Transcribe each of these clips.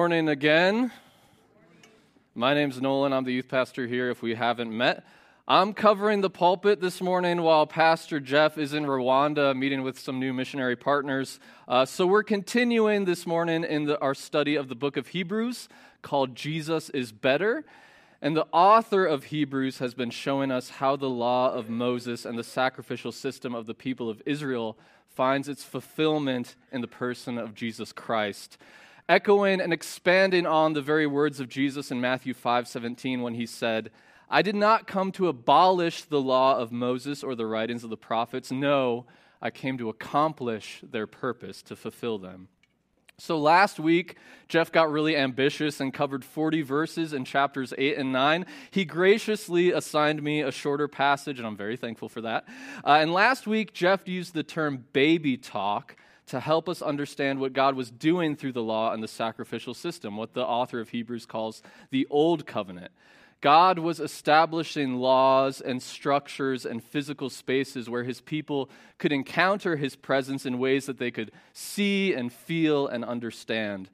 morning again. My name's Nolan. I'm the youth pastor here, if we haven't met. I'm covering the pulpit this morning while Pastor Jeff is in Rwanda meeting with some new missionary partners. So we're continuing this morning in our study of the book of Hebrews called Jesus is Better. And the author of Hebrews has been showing us how the law of Moses and the sacrificial system of the people of Israel finds its fulfillment in the person of Jesus Christ. Echoing and expanding on the very words of Jesus in Matthew 5:17 when he said, "I did not come to abolish the law of Moses or the writings of the prophets. No, I came to accomplish their purpose, to fulfill them." So last week, Jeff got really ambitious and covered 40 verses in chapters 8 and 9. He graciously assigned me a shorter passage, and I'm very thankful for that. And last week, Jeff used the term baby talk to help us understand what God was doing through the law and the sacrificial system, what the author of Hebrews calls the Old Covenant. God was establishing laws and structures and physical spaces where his people could encounter his presence in ways that they could see and feel and understand.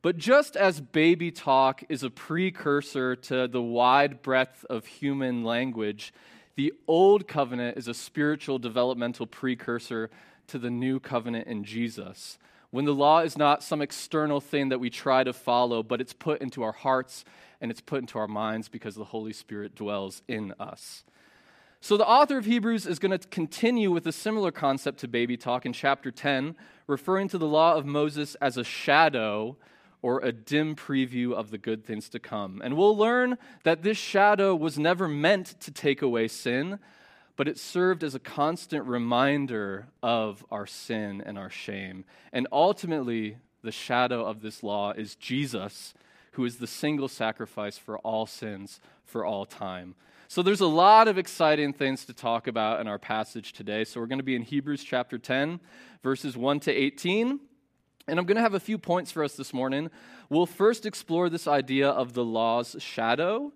But just as baby talk is a precursor to the wide breadth of human language, the Old Covenant is a spiritual developmental precursor to the New Covenant in Jesus. When the law is not some external thing that we try to follow, but it's put into our hearts and it's put into our minds because the Holy Spirit dwells in us. So the author of Hebrews is going to continue with a similar concept to baby talk in chapter 10, referring to the law of Moses as a shadow or a dim preview of the good things to come. And we'll learn that this shadow was never meant to take away sin, but it served as a constant reminder of our sin and our shame. And ultimately, the shadow of this law is Jesus, who is the single sacrifice for all sins for all time. So there's a lot of exciting things to talk about in our passage today. So we're going to be in Hebrews chapter 10, verses 1 to 18. And I'm going to have a few points for us this morning. We'll first explore this idea of the law's shadow,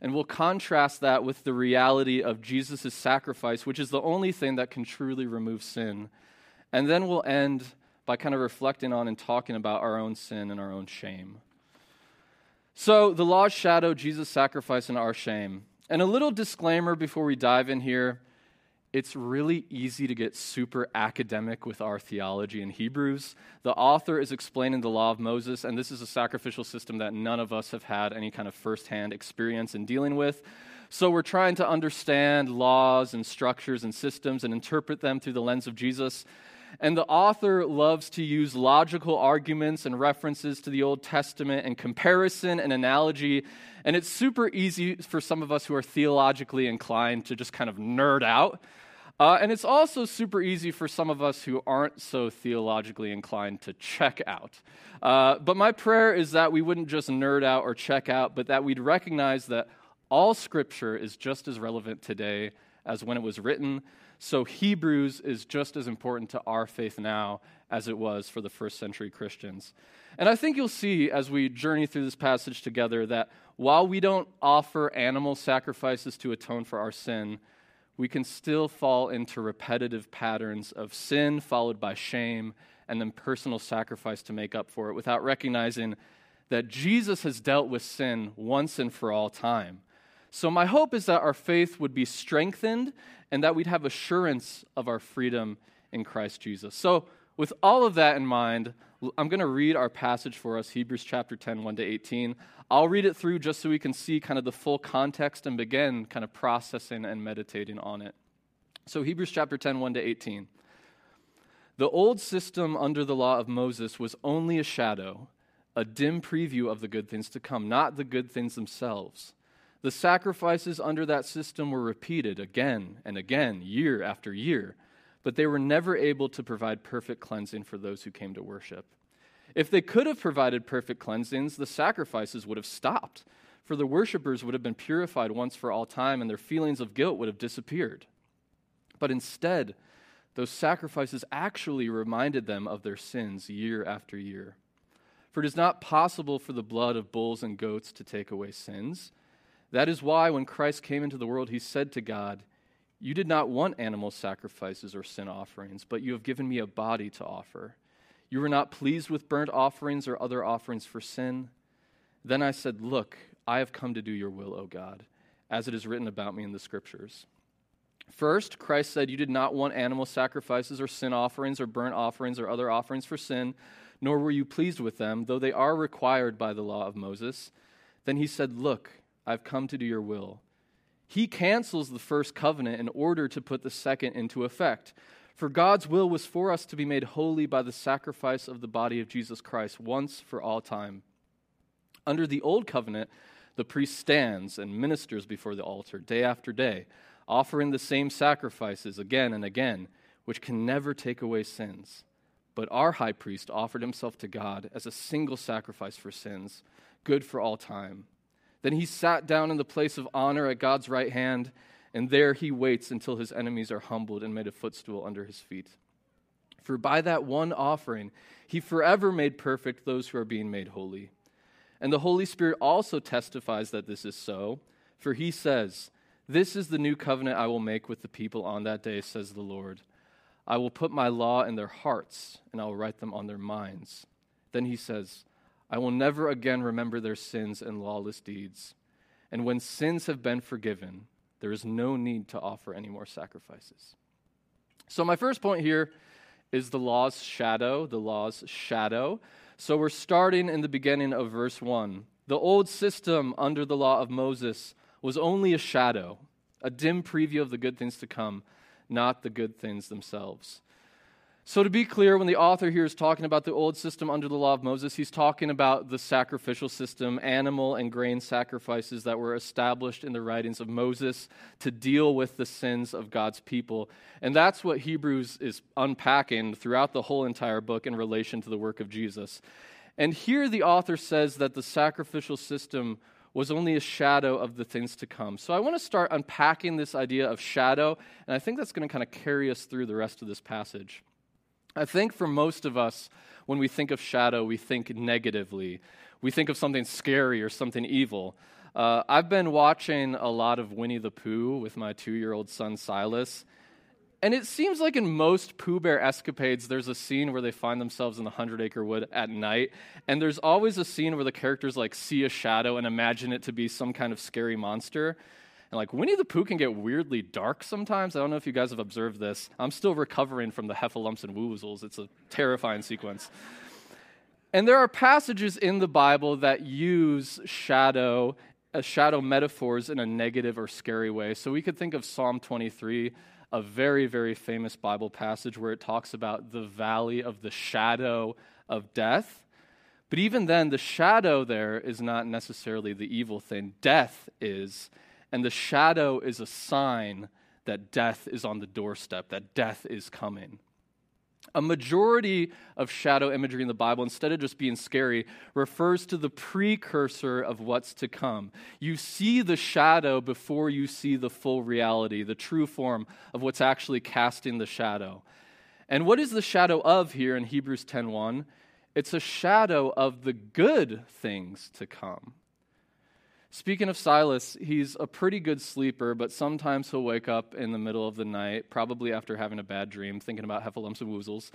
and we'll contrast that with the reality of Jesus' sacrifice, which is the only thing that can truly remove sin. And then we'll end by kind of reflecting on and talking about our own sin and our own shame. So the law's shadow, Jesus' sacrifice, and our shame. And a little disclaimer before we dive in here. It's really easy to get super academic with our theology in Hebrews. The author is explaining the law of Moses, and this is a sacrificial system that none of us have had any kind of firsthand experience in dealing with. So we're trying to understand laws and structures and systems and interpret them through the lens of Jesus. And the author loves to use logical arguments and references to the Old Testament and comparison and analogy. And it's super easy for some of us who are theologically inclined to just kind of nerd out. And it's also super easy for some of us who aren't so theologically inclined to check out. But my prayer is that we wouldn't just nerd out or check out, but that we'd recognize that all Scripture is just as relevant today as when it was written. So Hebrews is just as important to our faith now as it was for the first century Christians. And I think you'll see as we journey through this passage together that while we don't offer animal sacrifices to atone for our sin, we can still fall into repetitive patterns of sin followed by shame and then personal sacrifice to make up for it without recognizing that Jesus has dealt with sin once and for all time. So my hope is that our faith would be strengthened and that we'd have assurance of our freedom in Christ Jesus. So with all of that in mind, I'm going to read our passage for us, Hebrews chapter 10, 1 to 18. I'll read it through just so we can see kind of the full context and begin kind of processing and meditating on it. So Hebrews chapter 10, 1 to 18. The old system under the law of Moses was only a shadow, a dim preview of the good things to come, not the good things themselves. The sacrifices under that system were repeated again and again, year after year, but they were never able to provide perfect cleansing for those who came to worship. If they could have provided perfect cleansings, the sacrifices would have stopped, for the worshipers would have been purified once for all time, and their feelings of guilt would have disappeared. But instead, those sacrifices actually reminded them of their sins year after year. For it is not possible for the blood of bulls and goats to take away sins. That is why when Christ came into the world, he said to God, "You did not want animal sacrifices or sin offerings, but you have given me a body to offer. You were not pleased with burnt offerings or other offerings for sin. Then I said, look, I have come to do your will, O God, as it is written about me in the scriptures. First, Christ said, you did not want animal sacrifices or sin offerings or burnt offerings or other offerings for sin, nor were you pleased with them, though they are required by the law of Moses. Then he said, look, I've come to do your will. He cancels the first covenant in order to put the second into effect. For God's will was for us to be made holy by the sacrifice of the body of Jesus Christ once for all time. Under the old covenant, the priest stands and ministers before the altar day after day, offering the same sacrifices again and again, which can never take away sins. But our high priest offered himself to God as a single sacrifice for sins, good for all time. Then he sat down in the place of honor at God's right hand, and there he waits until his enemies are humbled and made a footstool under his feet. For by that one offering, he forever made perfect those who are being made holy. And the Holy Spirit also testifies that this is so, for he says, this is the new covenant I will make with the people on that day, says the Lord. I will put my law in their hearts, and I will write them on their minds. Then he says, I will never again remember their sins and lawless deeds. And when sins have been forgiven, there is no need to offer any more sacrifices. So my first point here is the law's shadow, the law's shadow. So we're starting in the beginning of verse 1. The old system under the law of Moses was only a shadow, a dim preview of the good things to come, not the good things themselves. So to be clear, when the author here is talking about the old system under the law of Moses, he's talking about the sacrificial system, animal and grain sacrifices that were established in the writings of Moses to deal with the sins of God's people. And that's what Hebrews is unpacking throughout the whole entire book in relation to the work of Jesus. And here the author says that the sacrificial system was only a shadow of the things to come. So I want to start unpacking this idea of shadow, and I think that's going to kind of carry us through the rest of this passage. I think for most of us, when we think of shadow, we think negatively. We think of something scary or something evil. I've been watching a lot of Winnie the Pooh with my 2-year-old son Silas, and it seems like in most Pooh Bear escapades, there's a scene where they find themselves in the 100-acre wood at night, and there's always a scene where the characters like see a shadow and imagine it to be some kind of scary monster. And like Winnie the Pooh can get weirdly dark sometimes. I don't know if you guys have observed this. I'm still recovering from the heffalumps and woozles. It's a terrifying sequence. And there are passages in the Bible that use shadow metaphors in a negative or scary way. So we could think of Psalm 23, a very, very famous Bible passage where it talks about the valley of the shadow of death. But even then, the shadow there is not necessarily the evil thing. Death is. And the shadow is a sign that death is on the doorstep, that death is coming. A majority of shadow imagery in the Bible, instead of just being scary, refers to the precursor of what's to come. You see the shadow before you see the full reality, the true form of what's actually casting the shadow. And what is the shadow of here in Hebrews 10:1? It's a shadow of the good things to come. Speaking of Silas, he's a pretty good sleeper, but sometimes he'll wake up in the middle of the night, probably after having a bad dream, thinking about heffalumps and woozles,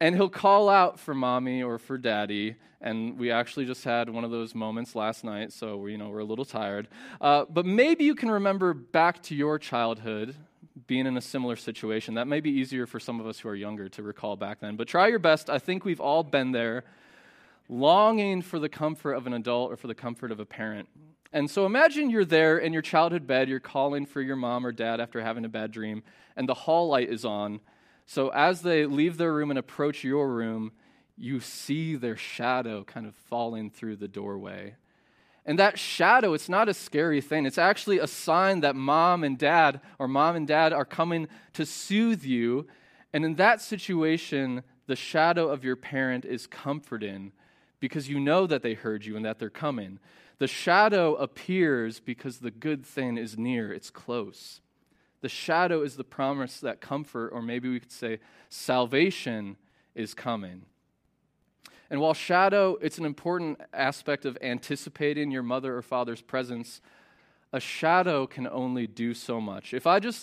and he'll call out for mommy or for daddy, and we actually just had one of those moments last night, so we're a little tired. But maybe you can remember back to your childhood, being in a similar situation. That may be easier for some of us who are younger to recall back then, but try your best. I think we've all been there, longing for the comfort of an adult or for the comfort of a parent. And so imagine you're there in your childhood bed, you're calling for your mom or dad after having a bad dream, and the hall light is on. So as they leave their room and approach your room, you see their shadow kind of falling through the doorway. And that shadow, it's not a scary thing. It's actually a sign that mom and dad are coming to soothe you. And in that situation, the shadow of your parent is comforting, because you know that they heard you and that they're coming. The shadow appears because the good thing is near, it's close. The shadow is the promise that comfort, or maybe we could say salvation, is coming. And while shadow, it's an important aspect of anticipating your mother or father's presence, a shadow can only do so much. If I just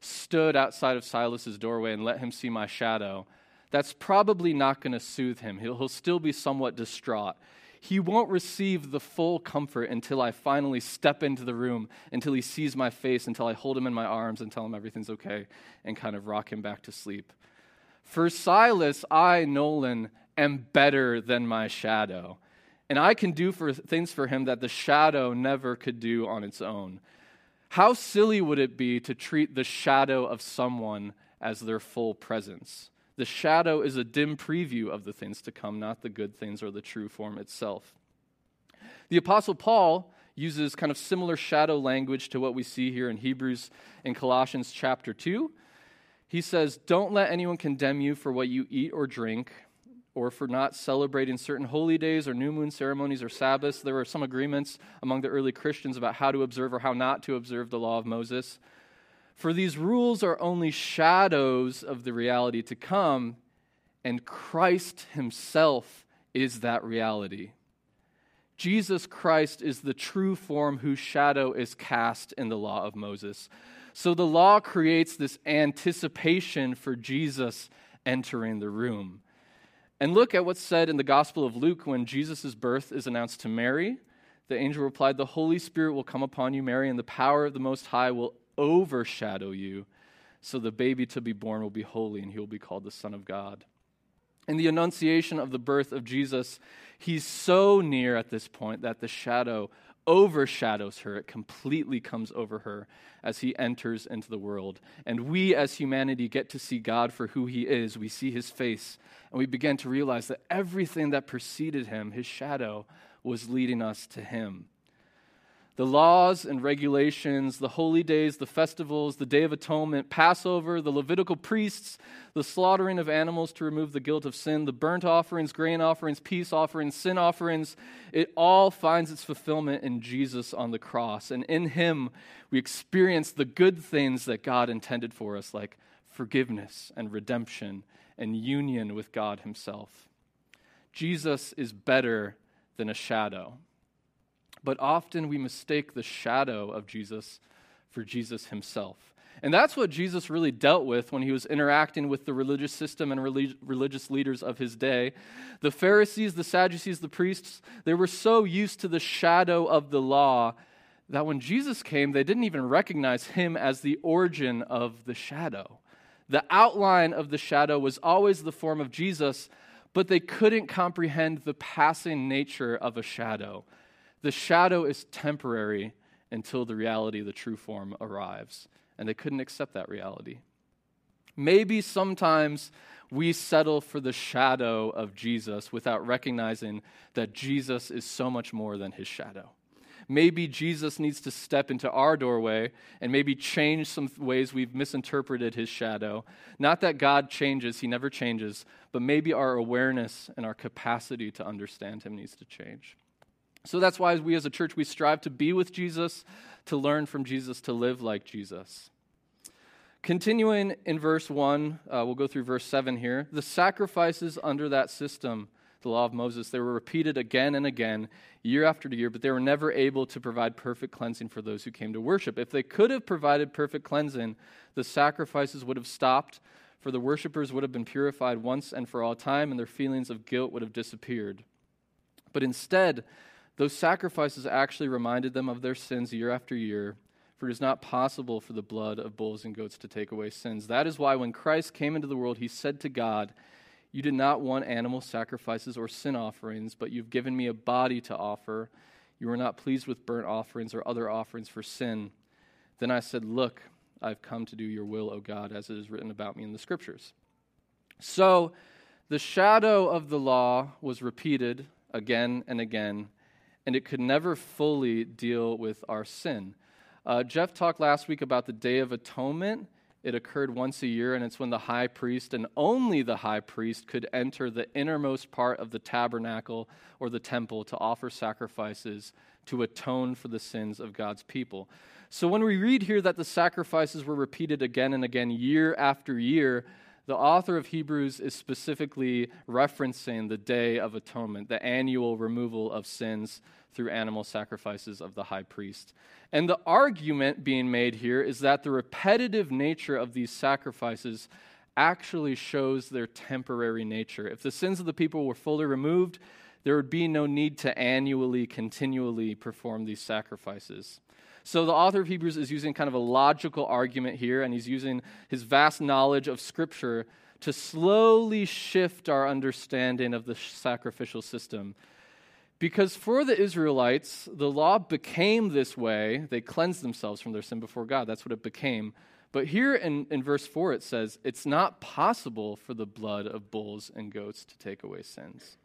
stood outside of Silas's doorway and let him see my shadow, that's probably not going to soothe him. He'll still be somewhat distraught. He won't receive the full comfort until I finally step into the room, until he sees my face, until I hold him in my arms and tell him everything's okay and kind of rock him back to sleep. For Silas, I, Nolan, am better than my shadow. And I can do things for him that the shadow never could do on its own. How silly would it be to treat the shadow of someone as their full presence? The shadow is a dim preview of the things to come, not the good things or the true form itself. The Apostle Paul uses kind of similar shadow language to what we see here in Hebrews and Colossians chapter 2. He says, "Don't let anyone condemn you for what you eat or drink, or for not celebrating certain holy days or new moon ceremonies or Sabbaths." There were some agreements among the early Christians about how to observe or how not to observe the law of Moses. For these rules are only shadows of the reality to come, and Christ himself is that reality. Jesus Christ is the true form whose shadow is cast in the law of Moses. So the law creates this anticipation for Jesus entering the room. And look at what's said in the Gospel of Luke when Jesus' birth is announced to Mary. The angel replied, "The Holy Spirit will come upon you, Mary, and the power of the Most High will overshadow you. So the baby to be born will be holy, and he will be called the Son of God." In the annunciation of the birth of Jesus, he's so near at this point that the shadow overshadows her. It completely comes over her as he enters into the world. And we as humanity get to see God for who he is. We see his face, and we begin to realize that everything that preceded him, his shadow, was leading us to him. The laws and regulations, the holy days, the festivals, the Day of Atonement, Passover, the Levitical priests, the slaughtering of animals to remove the guilt of sin, the burnt offerings, grain offerings, peace offerings, sin offerings, it all finds its fulfillment in Jesus on the cross. And in him, we experience the good things that God intended for us, like forgiveness and redemption and union with God himself. Jesus is better than a shadow. But often we mistake the shadow of Jesus for Jesus himself. And that's what Jesus really dealt with when he was interacting with the religious system and religious leaders of his day. The Pharisees, the Sadducees, the priests, they were so used to the shadow of the law that when Jesus came, they didn't even recognize him as the origin of the shadow. The outline of the shadow was always the form of Jesus, but they couldn't comprehend the passing nature of a shadow. The shadow is temporary until the reality, the true form, arrives. And they couldn't accept that reality. Maybe sometimes we settle for the shadow of Jesus without recognizing that Jesus is so much more than his shadow. Maybe Jesus needs to step into our doorway and maybe change some ways we've misinterpreted his shadow. Not that God changes, he never changes, but maybe our awareness and our capacity to understand him needs to change. So that's why we as a church, we strive to be with Jesus, to learn from Jesus, to live like Jesus. Continuing in verse 1, we'll go through verse 7 here. The sacrifices under that system, the law of Moses, they were repeated again and again, year after year, but they were never able to provide perfect cleansing for those who came to worship. If they could have provided perfect cleansing, the sacrifices would have stopped, for the worshipers would have been purified once and for all time, and their feelings of guilt would have disappeared. But instead, those sacrifices actually reminded them of their sins year after year, for it is not possible for the blood of bulls and goats to take away sins. That is why when Christ came into the world, he said to God, "You did not want animal sacrifices or sin offerings, but you've given me a body to offer. You were not pleased with burnt offerings or other offerings for sin. Then I said, 'Look, I've come to do your will, O God, as it is written about me in the Scriptures.'" So the shadow of the law was repeated again and again, and it could never fully deal with our sin. Jeff talked last week about the Day of Atonement. It occurred once a year, and it's when the high priest, and only the high priest, could enter the innermost part of the tabernacle or the temple to offer sacrifices to atone for the sins of God's people. So when we read here that the sacrifices were repeated again and again, year after year, the author of Hebrews is specifically referencing the Day of Atonement, the annual removal of sins through animal sacrifices of the high priest. And the argument being made here is that the repetitive nature of these sacrifices actually shows their temporary nature. If the sins of the people were fully removed, there would be no need to annually, continually perform these sacrifices. So the author of Hebrews is using kind of a logical argument here, and he's using his vast knowledge of Scripture to slowly shift our understanding of the sacrificial system. Because for the Israelites, the law became this way. They cleansed themselves from their sin before God. That's what it became. But here in verse 4, it says, it's not possible for the blood of bulls and goats to take away sins.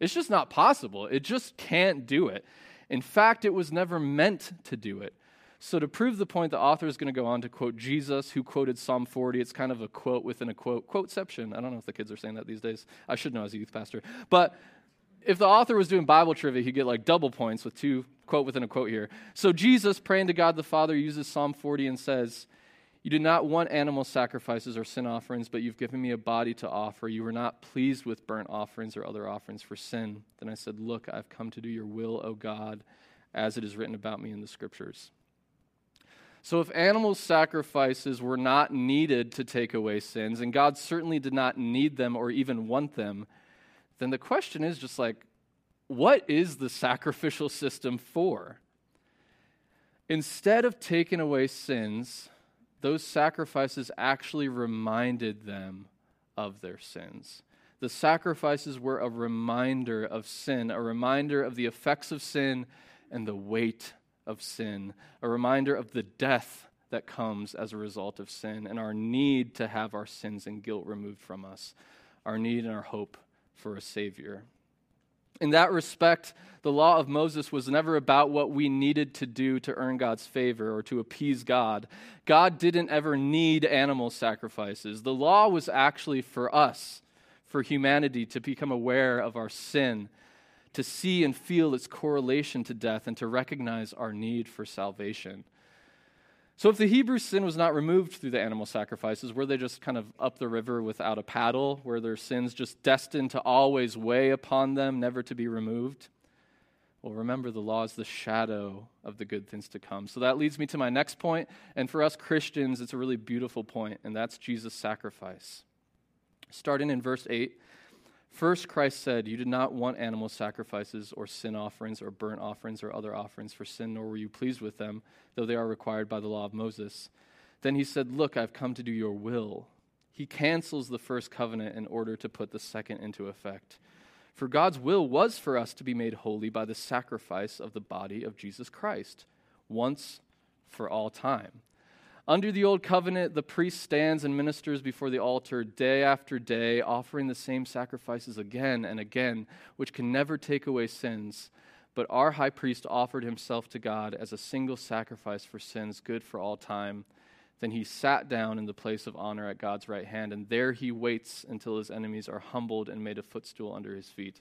It's just not possible. It just can't do it. In fact, it was never meant to do it. So to prove the point, the author is going to go on to quote Jesus, who quoted Psalm 40. It's kind of a quote within a quote. Quoteception. I don't know if the kids are saying that these days. I should know as a youth pastor. But if the author was doing Bible trivia, he'd get like double points with two quote within a quote here. So Jesus, praying to God the Father, uses Psalm 40 and says, "You did not want animal sacrifices or sin offerings, but you've given me a body to offer. You were not pleased with burnt offerings or other offerings for sin. Then I said, look, I've come to do your will, O God, as it is written about me in the Scriptures." So if animal sacrifices were not needed to take away sins, and God certainly did not need them or even want them, then the question is just like, what is the sacrificial system for? Instead of taking away sins, those sacrifices actually reminded them of their sins. The sacrifices were a reminder of sin, a reminder of the effects of sin and the weight of sin, a reminder of the death that comes as a result of sin and our need to have our sins and guilt removed from us, our need and our hope for a Savior. In that respect, the law of Moses was never about what we needed to do to earn God's favor or to appease God. God didn't ever need animal sacrifices. The law was actually for us, for humanity, to become aware of our sin, to see and feel its correlation to death, and to recognize our need for salvation. So if the Hebrew sin was not removed through the animal sacrifices, were they just kind of up the river without a paddle? Were their sins just destined to always weigh upon them, never to be removed? Well, remember, the law is the shadow of the good things to come. So that leads me to my next point, and for us Christians, it's a really beautiful point, and that's Jesus' sacrifice. Starting in verse 8, first, Christ said, "You did not want animal sacrifices or sin offerings or burnt offerings or other offerings for sin, nor were you pleased with them, though they are required by the law of Moses." Then he said, "Look, I've come to do your will." He cancels the first covenant in order to put the second into effect. For God's will was for us to be made holy by the sacrifice of the body of Jesus Christ, once for all time. Under the old covenant, the priest stands and ministers before the altar day after day, offering the same sacrifices again and again, which can never take away sins. But our high priest offered himself to God as a single sacrifice for sins, good for all time. Then he sat down in the place of honor at God's right hand, and there he waits until his enemies are humbled and made a footstool under his feet.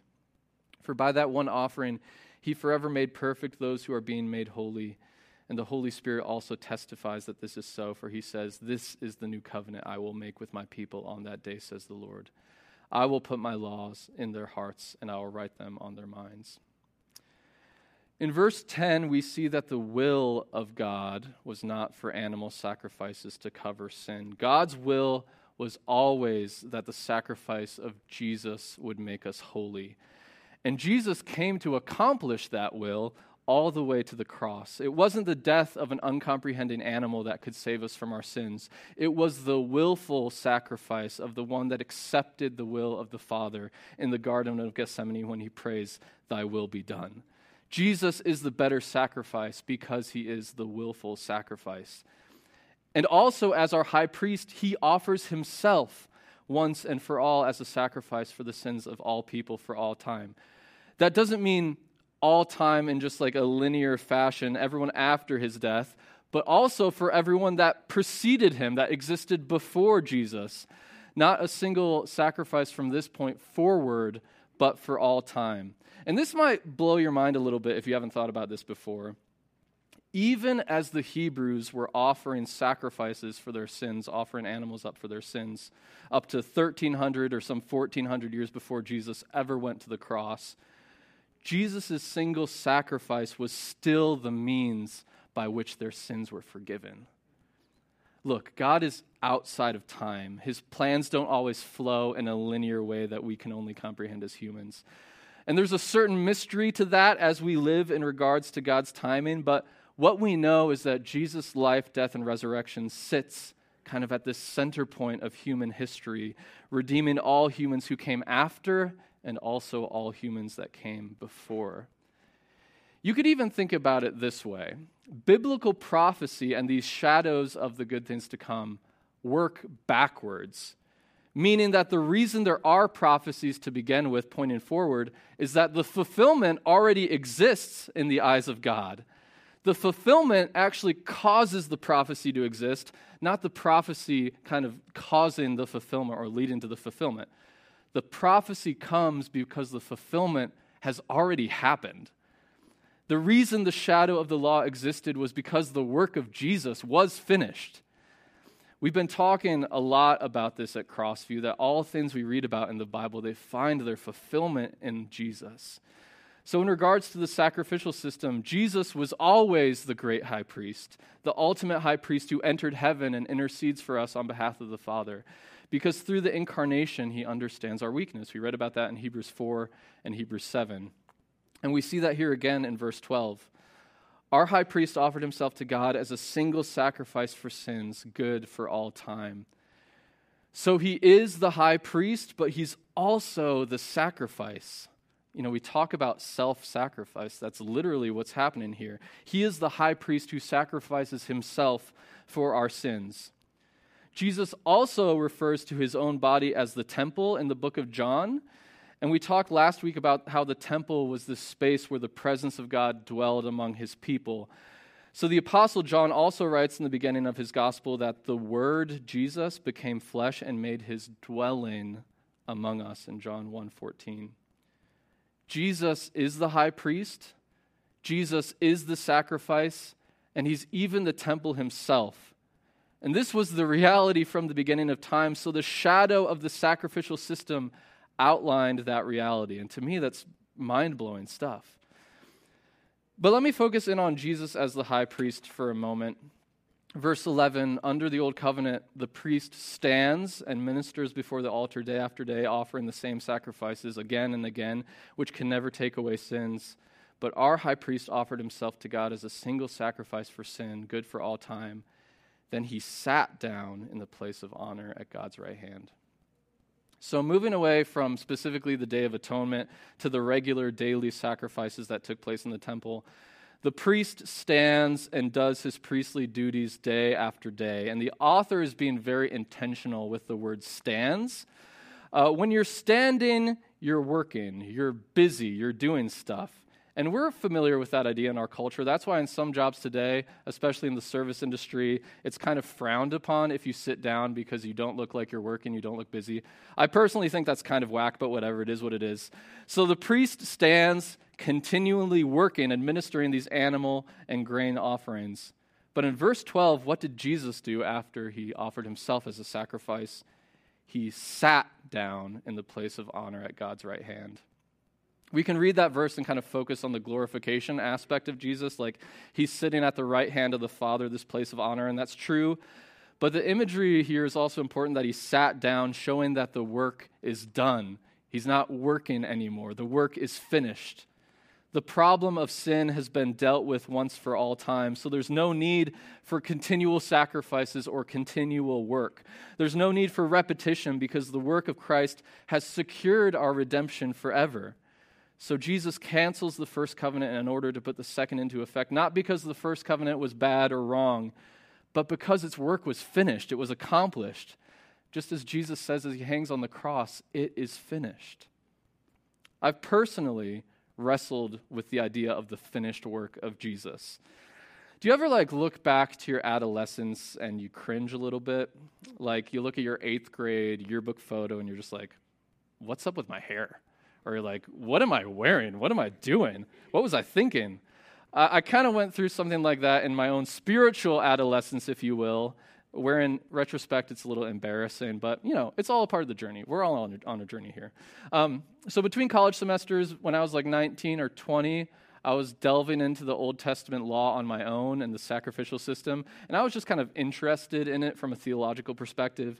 For by that one offering, he forever made perfect those who are being made holy. And the Holy Spirit also testifies that this is so, for he says, "This is the new covenant I will make with my people on that day, says the Lord. I will put my laws in their hearts, and I will write them on their minds." In verse 10, we see that the will of God was not for animal sacrifices to cover sin. God's will was always that the sacrifice of Jesus would make us holy. And Jesus came to accomplish that will all the way to the cross. It wasn't the death of an uncomprehending animal that could save us from our sins. It was the willful sacrifice of the one that accepted the will of the Father in the Garden of Gethsemane when he prays, "Thy will be done." Jesus is the better sacrifice because he is the willful sacrifice. And also, as our high priest, he offers himself once and for all as a sacrifice for the sins of all people for all time. That doesn't mean all time in just like a linear fashion, everyone after his death, but also for everyone that preceded him, that existed before Jesus. Not a single sacrifice from this point forward, but for all time. And this might blow your mind a little bit if you haven't thought about this before. Even as the Hebrews were offering sacrifices for their sins, offering animals up for their sins, up to 1,300 or some 1,400 years before Jesus ever went to the cross, Jesus' single sacrifice was still the means by which their sins were forgiven. Look, God is outside of time. His plans don't always flow in a linear way that we can only comprehend as humans. And there's a certain mystery to that as we live in regards to God's timing, but what we know is that Jesus' life, death, and resurrection sits kind of at this center point of human history, redeeming all humans who came after and also all humans that came before. You could even think about it this way. Biblical prophecy and these shadows of the good things to come work backwards, meaning that the reason there are prophecies to begin with pointing forward is that the fulfillment already exists in the eyes of God. The fulfillment actually causes the prophecy to exist, not the prophecy kind of causing the fulfillment or leading to the fulfillment. The prophecy comes because the fulfillment has already happened. The reason the shadow of the law existed was because the work of Jesus was finished. We've been talking a lot about this at Crossview, that all things we read about in the Bible, they find their fulfillment in Jesus. So in regards to the sacrificial system, Jesus was always the great high priest, the ultimate high priest who entered heaven and intercedes for us on behalf of the Father, because through the incarnation, he understands our weakness. We read about that in Hebrews 4 and Hebrews 7. And we see that here again in verse 12. Our high priest offered himself to God as a single sacrifice for sins, good for all time. So he is the high priest, but he's also the sacrifice. You know, we talk about self-sacrifice. That's literally what's happening here. He is the high priest who sacrifices himself for our sins. Jesus also refers to his own body as the temple in the book of John. And we talked last week about how the temple was this space where the presence of God dwelled among his people. So the Apostle John also writes in the beginning of his gospel that the Word, Jesus, became flesh and made his dwelling among us in John 1:14. Jesus is the high priest, Jesus is the sacrifice, and he's even the temple himself. And this was the reality from the beginning of time, so the shadow of the sacrificial system outlined that reality. And to me, that's mind-blowing stuff. But let me focus in on Jesus as the high priest for a moment. Verse 11, under the old covenant, the priest stands and ministers before the altar day after day, offering the same sacrifices again and again, which can never take away sins. But our high priest offered himself to God as a single sacrifice for sin, good for all time. Then he sat down in the place of honor at God's right hand. So moving away from specifically the Day of Atonement to the regular daily sacrifices that took place in the temple, the priest stands and does his priestly duties day after day. And the author is being very intentional with the word stands. When you're standing, you're working, you're busy, you're doing stuff. And we're familiar with that idea in our culture. That's why in some jobs today, especially in the service industry, it's kind of frowned upon if you sit down because you don't look like you're working, you don't look busy. I personally think that's kind of whack, but whatever, it is what it is. So the priest stands continually working, administering these animal and grain offerings. But in verse 12, what did Jesus do after he offered himself as a sacrifice? He sat down in the place of honor at God's right hand. We can read that verse and kind of focus on the glorification aspect of Jesus, like he's sitting at the right hand of the Father, this place of honor, and that's true. But the imagery here is also important that he sat down, showing that the work is done. He's not working anymore. The work is finished. The problem of sin has been dealt with once for all time, so there's no need for continual sacrifices or continual work. There's no need for repetition because the work of Christ has secured our redemption forever. So Jesus cancels the first covenant in order to put the second into effect, not because the first covenant was bad or wrong, but because its work was finished, it was accomplished. Just as Jesus says as he hangs on the cross, it is finished. I've personally wrestled with the idea of the finished work of Jesus. Do you ever look back to your adolescence and you cringe a little bit? Like you look at your 8th grade yearbook photo and you're just like, what's up with my hair? Or what am I wearing? What am I doing? What was I thinking? I kind of went through something like that in my own spiritual adolescence, if you will, where in retrospect it's a little embarrassing, but, it's all a part of the journey. We're all on a journey here. So between college semesters, when I was 19 or 20, I was delving into the Old Testament law on my own and the sacrificial system, and I was just kind of interested in it from a theological perspective.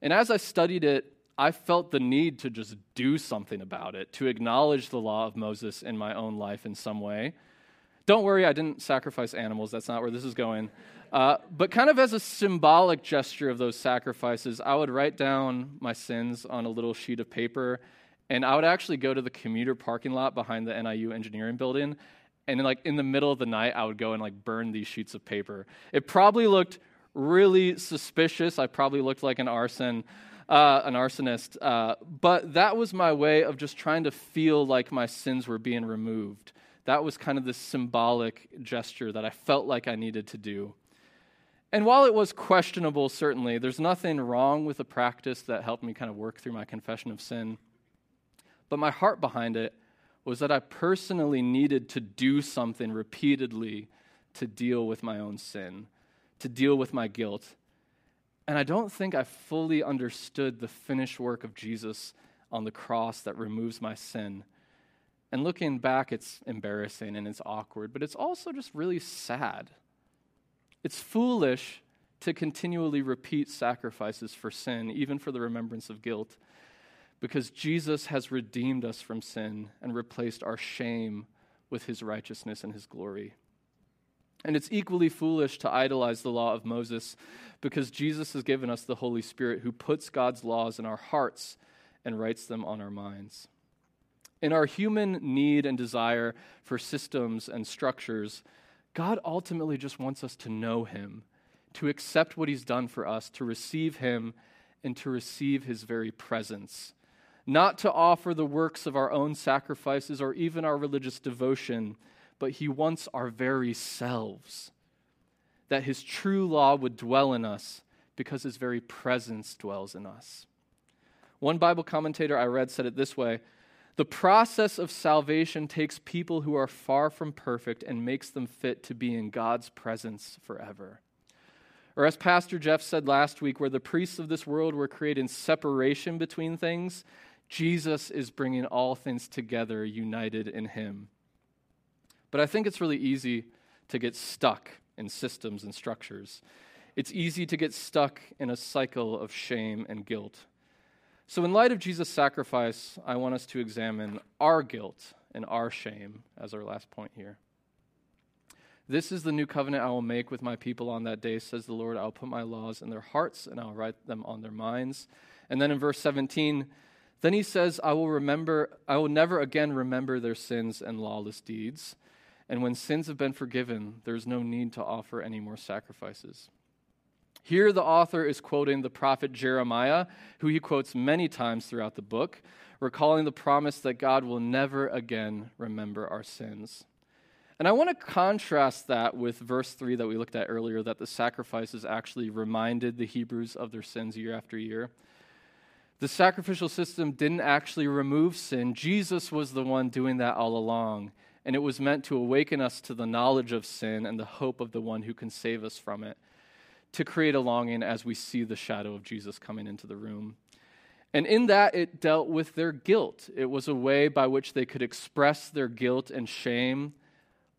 And as I studied it, I felt the need to just do something about it, to acknowledge the law of Moses in my own life in some way. Don't worry, I didn't sacrifice animals. That's not where this is going. But kind of as a symbolic gesture of those sacrifices, I would write down my sins on a little sheet of paper, and I would actually go to the commuter parking lot behind the NIU engineering building, and then, in the middle of the night, I would go and burn these sheets of paper. It probably looked really suspicious. I probably looked like an arsonist. But that was my way of just trying to feel like my sins were being removed. That was kind of the symbolic gesture that I felt like I needed to do. And while it was questionable, certainly, there's nothing wrong with the practice that helped me kind of work through my confession of sin. But my heart behind it was that I personally needed to do something repeatedly to deal with my own sin, to deal with my guilt. And I don't think I fully understood the finished work of Jesus on the cross that removes my sin. And looking back, it's embarrassing and it's awkward, but it's also just really sad. It's foolish to continually repeat sacrifices for sin, even for the remembrance of guilt, because Jesus has redeemed us from sin and replaced our shame with his righteousness and his glory. And it's equally foolish to idolize the law of Moses, because Jesus has given us the Holy Spirit who puts God's laws in our hearts and writes them on our minds. In our human need and desire for systems and structures, God ultimately just wants us to know him, to accept what he's done for us, to receive him, and to receive his very presence. Not to offer the works of our own sacrifices or even our religious devotion, but he wants our very selves, that his true law would dwell in us because his very presence dwells in us. One Bible commentator I read said it this way: the process of salvation takes people who are far from perfect and makes them fit to be in God's presence forever. Or as Pastor Jeff said last week, where the priests of this world were creating separation between things, Jesus is bringing all things together, united in him. But I think it's really easy to get stuck in systems and structures. It's easy to get stuck in a cycle of shame and guilt. So in light of Jesus' sacrifice, I want us to examine our guilt and our shame as our last point here. This is the new covenant I will make with my people on that day, says the Lord. I will put my laws in their hearts, and I will write them on their minds. And then in verse 17, then he says, I will never again remember their sins and lawless deeds. And when sins have been forgiven, there is no need to offer any more sacrifices. Here the author is quoting the prophet Jeremiah, who he quotes many times throughout the book, recalling the promise that God will never again remember our sins. And I want to contrast that with verse 3 that we looked at earlier, that the sacrifices actually reminded the Hebrews of their sins year after year. The sacrificial system didn't actually remove sin. Jesus was the one doing that all along, and it was meant to awaken us to the knowledge of sin and the hope of the one who can save us from it, to create a longing as we see the shadow of Jesus coming into the room. And in that, it dealt with their guilt. It was a way by which they could express their guilt and shame,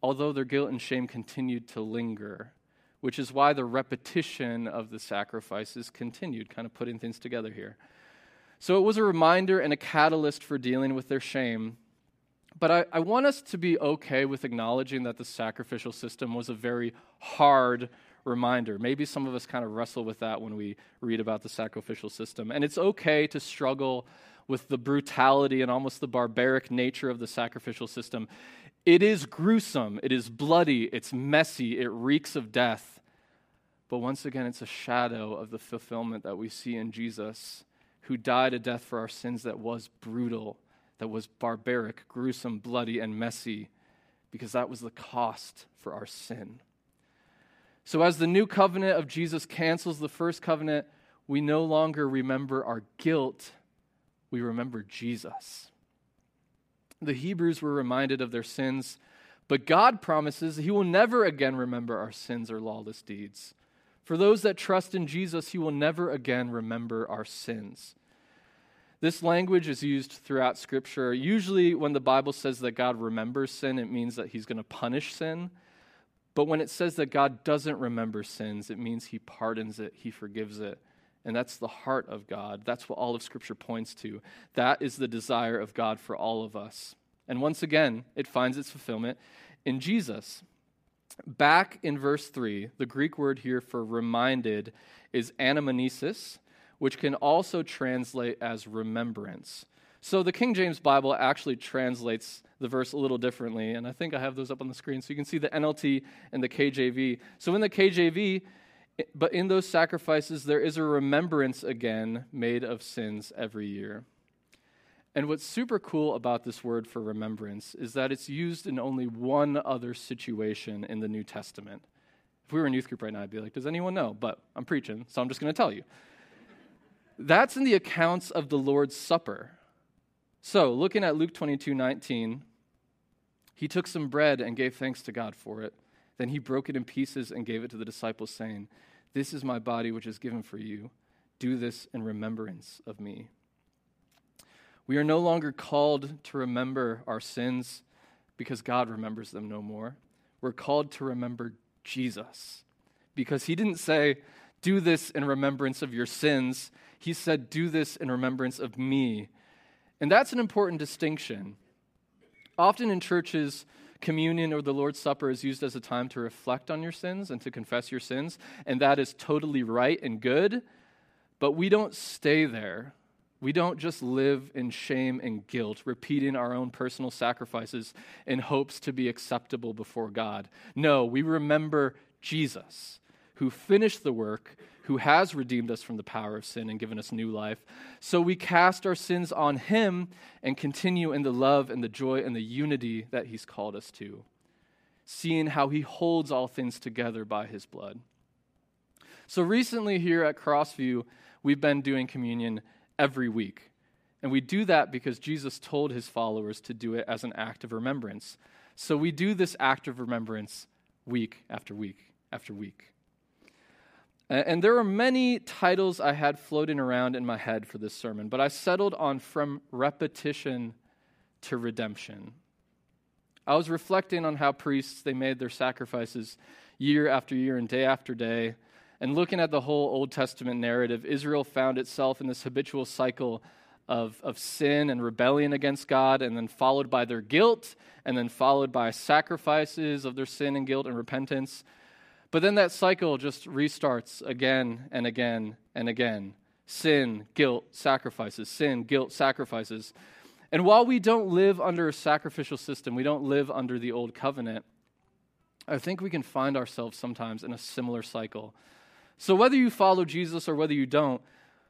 although their guilt and shame continued to linger, which is why the repetition of the sacrifices continued, kind of putting things together here. So it was a reminder and a catalyst for dealing with their shame. But I want us to be okay with acknowledging that the sacrificial system was a very hard reminder. Maybe some of us kind of wrestle with that when we read about the sacrificial system. And it's okay to struggle with the brutality and almost the barbaric nature of the sacrificial system. It is gruesome, it is bloody, it's messy, it reeks of death. But once again, it's a shadow of the fulfillment that we see in Jesus, who died a death for our sins that was brutal, that was barbaric, gruesome, bloody, and messy, because that was the cost for our sin. So as the new covenant of Jesus cancels the first covenant, we no longer remember our guilt, we remember Jesus. The Hebrews were reminded of their sins, but God promises he will never again remember our sins or lawless deeds. For those that trust in Jesus, he will never again remember our sins. This language is used throughout Scripture. Usually when the Bible says that God remembers sin, it means that he's going to punish sin. But when it says that God doesn't remember sins, it means he pardons it, he forgives it. And that's the heart of God. That's what all of Scripture points to. That is the desire of God for all of us. And once again, it finds its fulfillment in Jesus. Back in verse 3, the Greek word here for reminded is anamnesis, which can also translate as remembrance. So the King James Bible actually translates the verse a little differently, and I think I have those up on the screen, so you can see the NLT and the KJV. So in the KJV, but in those sacrifices, there is a remembrance again made of sins every year. And what's super cool about this word for remembrance is that it's used in only one other situation in the New Testament. If we were in youth group right now, I'd be like, does anyone know? But I'm preaching, so I'm just going to tell you. That's in the accounts of the Lord's Supper. So, looking at Luke 22:19, he took some bread and gave thanks to God for it. Then he broke it in pieces and gave it to the disciples, saying, "This is my body which is given for you. Do this in remembrance of me." We are no longer called to remember our sins because God remembers them no more. We're called to remember Jesus because he didn't say, "Do this in remembrance of your sins." He said, "Do this in remembrance of me." And that's an important distinction. Often in churches, communion or the Lord's Supper is used as a time to reflect on your sins and to confess your sins, and that is totally right and good, but we don't stay there. We don't just live in shame and guilt, repeating our own personal sacrifices in hopes to be acceptable before God. No, we remember Jesus, who finished the work, who has redeemed us from the power of sin and given us new life. So we cast our sins on him and continue in the love and the joy and the unity that he's called us to, seeing how he holds all things together by his blood. So recently here at Crossview, we've been doing communion every week. And we do that because Jesus told his followers to do it as an act of remembrance. So we do this act of remembrance week after week after week. And there were many titles I had floating around in my head for this sermon, but I settled on From Repetition to Redemption. I was reflecting on how priests, they made their sacrifices year after year and day after day, and looking at the whole Old Testament narrative, Israel found itself in this habitual cycle of sin and rebellion against God, and then followed by their guilt, and then followed by sacrifices of their sin and guilt and repentance. But then that cycle just restarts again and again and again. Sin, guilt, sacrifices. Sin, guilt, sacrifices. And while we don't live under a sacrificial system, we don't live under the old covenant, I think we can find ourselves sometimes in a similar cycle. So whether you follow Jesus or whether you don't,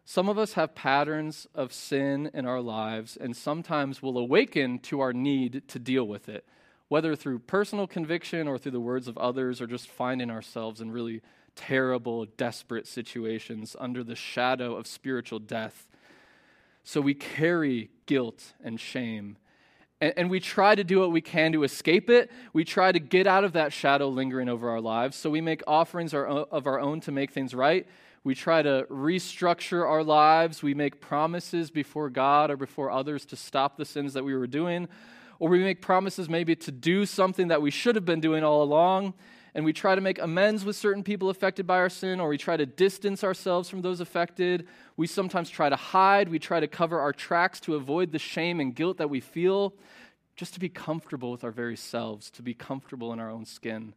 some of us have patterns of sin in our lives, and sometimes we'll awaken to our need to deal with it, whether through personal conviction or through the words of others or just finding ourselves in really terrible, desperate situations under the shadow of spiritual death. So we carry guilt and shame, and we try to do what we can to escape it. We try to get out of that shadow lingering over our lives, so we make offerings of our own to make things right. We try to restructure our lives. We make promises before God or before others to stop the sins that we were doing. Or we make promises maybe to do something that we should have been doing all along, and we try to make amends with certain people affected by our sin, or we try to distance ourselves from those affected. We sometimes try to hide. We try to cover our tracks to avoid the shame and guilt that we feel, just to be comfortable with our very selves, to be comfortable in our own skin.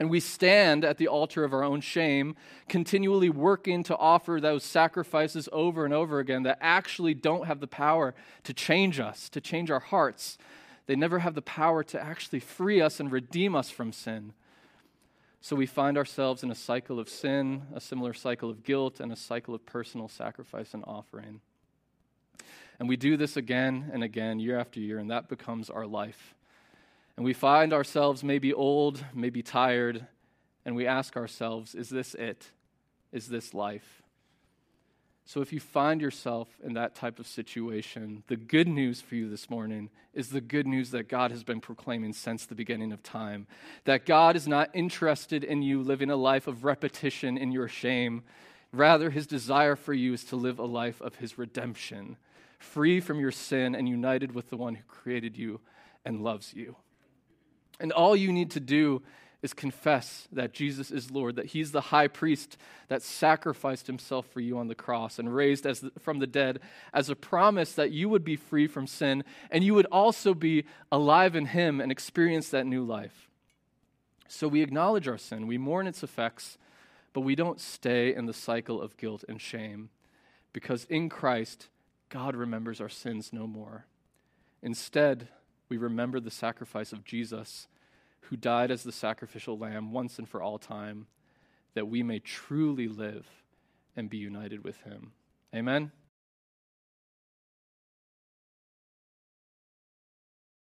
And we stand at the altar of our own shame, continually working to offer those sacrifices over and over again that actually don't have the power to change us, to change our hearts. They never have the power to actually free us and redeem us from sin. So we find ourselves in a cycle of sin, a similar cycle of guilt, and a cycle of personal sacrifice and offering. And we do this again and again, year after year, and that becomes our life. And we find ourselves maybe old, maybe tired, and we ask ourselves, is this it? Is this life? So if you find yourself in that type of situation, the good news for you this morning is the good news that God has been proclaiming since the beginning of time, that God is not interested in you living a life of repetition in your shame. Rather, his desire for you is to live a life of his redemption, free from your sin and united with the one who created you and loves you. And all you need to do is confess that Jesus is Lord, that he's the high priest that sacrificed himself for you on the cross and raised from the dead as a promise that you would be free from sin and you would also be alive in him and experience that new life. So we acknowledge our sin, we mourn its effects, but we don't stay in the cycle of guilt and shame because in Christ, God remembers our sins no more. Instead, we remember the sacrifice of Jesus who died as the sacrificial lamb once and for all time, that we may truly live and be united with him. Amen?